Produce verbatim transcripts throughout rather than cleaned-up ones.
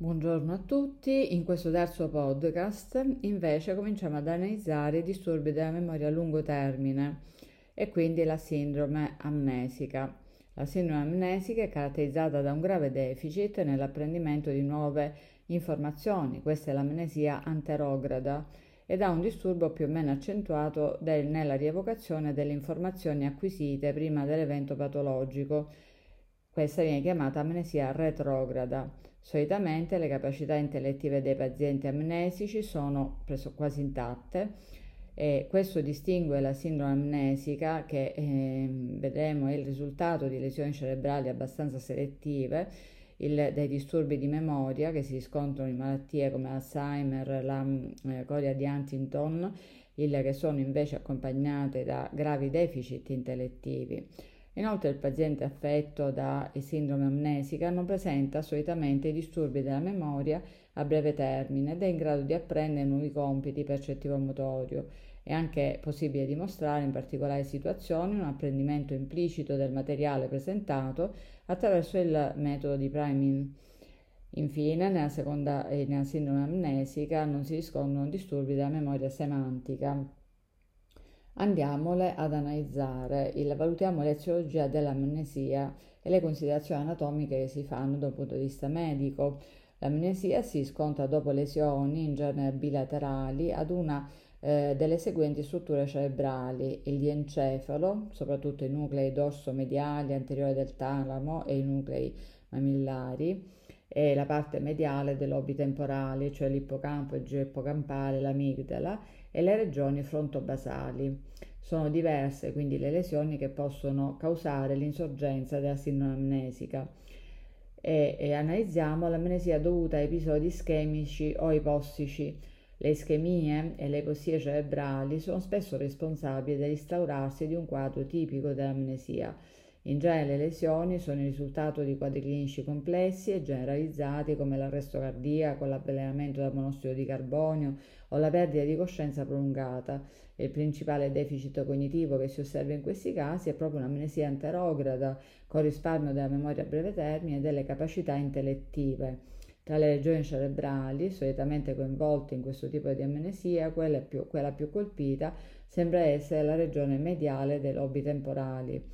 Buongiorno a tutti, in questo terzo podcast invece cominciamo ad analizzare i disturbi della memoria a lungo termine e quindi la sindrome amnesica. La sindrome amnesica è caratterizzata da un grave deficit nell'apprendimento di nuove informazioni, questa è l'amnesia anterograda, e da un disturbo più o meno accentuato del, nella rievocazione delle informazioni acquisite prima dell'evento patologico. Questa viene chiamata amnesia retrograda. Solitamente le capacità intellettive dei pazienti amnesici sono presso quasi intatte e questo distingue la sindrome amnesica, che eh, vedremo è il risultato di lesioni cerebrali abbastanza selettive, il, dei disturbi di memoria che si riscontrano in malattie come Alzheimer, la eh, Corea di Huntington, il, che sono invece accompagnate da gravi deficit intellettivi. Inoltre il paziente affetto da sindrome amnesica non presenta solitamente i disturbi della memoria a breve termine ed è in grado di apprendere nuovi compiti percettivo-motorio. È anche possibile dimostrare in particolari situazioni un apprendimento implicito del materiale presentato attraverso il metodo di priming. Infine, nella, seconda, nella sindrome amnesica non si riscontrano disturbi della memoria semantica. Andiamole ad analizzare, il, valutiamo l'eziologia dell'amnesia e le considerazioni anatomiche che si fanno da un punto di vista medico. L'amnesia si scontra dopo lesioni, in genere bilaterali, ad una eh, delle seguenti strutture cerebrali, il diencefalo, soprattutto i nuclei dorso-mediali, anteriore del talamo e i nuclei mammillari, e la parte mediale dei lobi temporali, cioè l'ippocampo, il giro ippocampale, l'amigdala e le regioni frontobasali. Sono diverse quindi le lesioni che possono causare l'insorgenza della sindrome amnesica e, e analizziamo l'amnesia dovuta a episodi ischemici o ipossici. Le ischemie e le ipossie cerebrali sono spesso responsabili dell'instaurarsi di un quadro tipico dell'amnesia. In genere le lesioni sono il risultato di quadri clinici complessi e generalizzati come l'arresto cardiaco, l'avvelenamento da monossido di carbonio o la perdita di coscienza prolungata. Il principale deficit cognitivo che si osserva in questi casi è proprio un'amnesia anterograda, con risparmio della memoria a breve termine e delle capacità intellettive. Tra le regioni cerebrali, solitamente coinvolte in questo tipo di amnesia, quella più, quella più colpita sembra essere la regione mediale dei lobi temporali.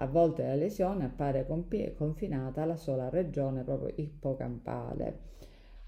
A volte la lesione appare compi- confinata alla sola regione proprio ippocampale.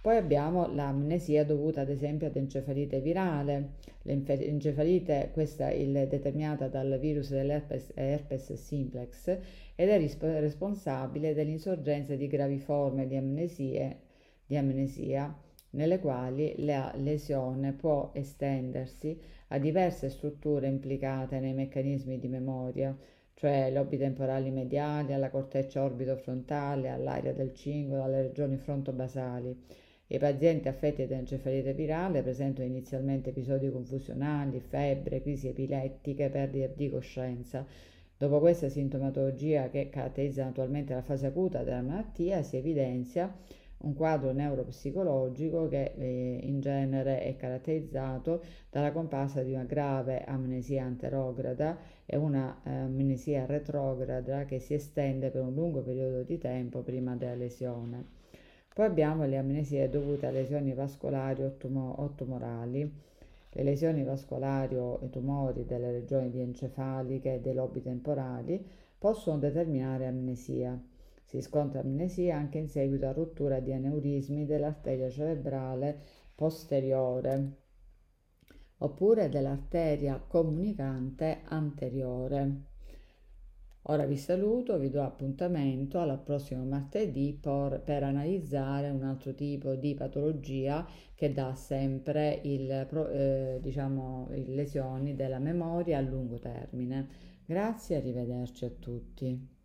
Poi abbiamo l'amnesia dovuta ad esempio ad encefalite virale. L'encefalite, questa è determinata dal virus dell'herpes herpes simplex ed è risp- responsabile dell'insorgenza di gravi forme di, amnesie, di amnesia, nelle quali la lesione può estendersi a diverse strutture implicate nei meccanismi di memoria, cioè lobi temporali mediali, alla corteccia orbitofrontale, all'area del cingolo, alle regioni frontobasali. I pazienti affetti da encefalite virale presentano inizialmente episodi confusionali, febbre, crisi epilettiche, perdita di coscienza. Dopo questa sintomatologia che caratterizza naturalmente la fase acuta della malattia, si evidenzia un quadro neuropsicologico che eh, in genere è caratterizzato dalla comparsa di una grave amnesia anterograda e una eh, amnesia retrograda che si estende per un lungo periodo di tempo prima della lesione. Poi abbiamo le amnesie dovute a lesioni vascolari o, tumo- o tumorali. Le lesioni vascolari o i tumori delle regioni diencefaliche e dei lobi temporali possono determinare amnesia. Si scontra amnesia anche in seguito a rottura di aneurismi dell'arteria cerebrale posteriore oppure dell'arteria comunicante anteriore. Ora vi saluto, vi do appuntamento alla prossima martedì por, per analizzare un altro tipo di patologia che dà sempre il, eh, diciamo, lesioni della memoria a lungo termine. Grazie e arrivederci a tutti.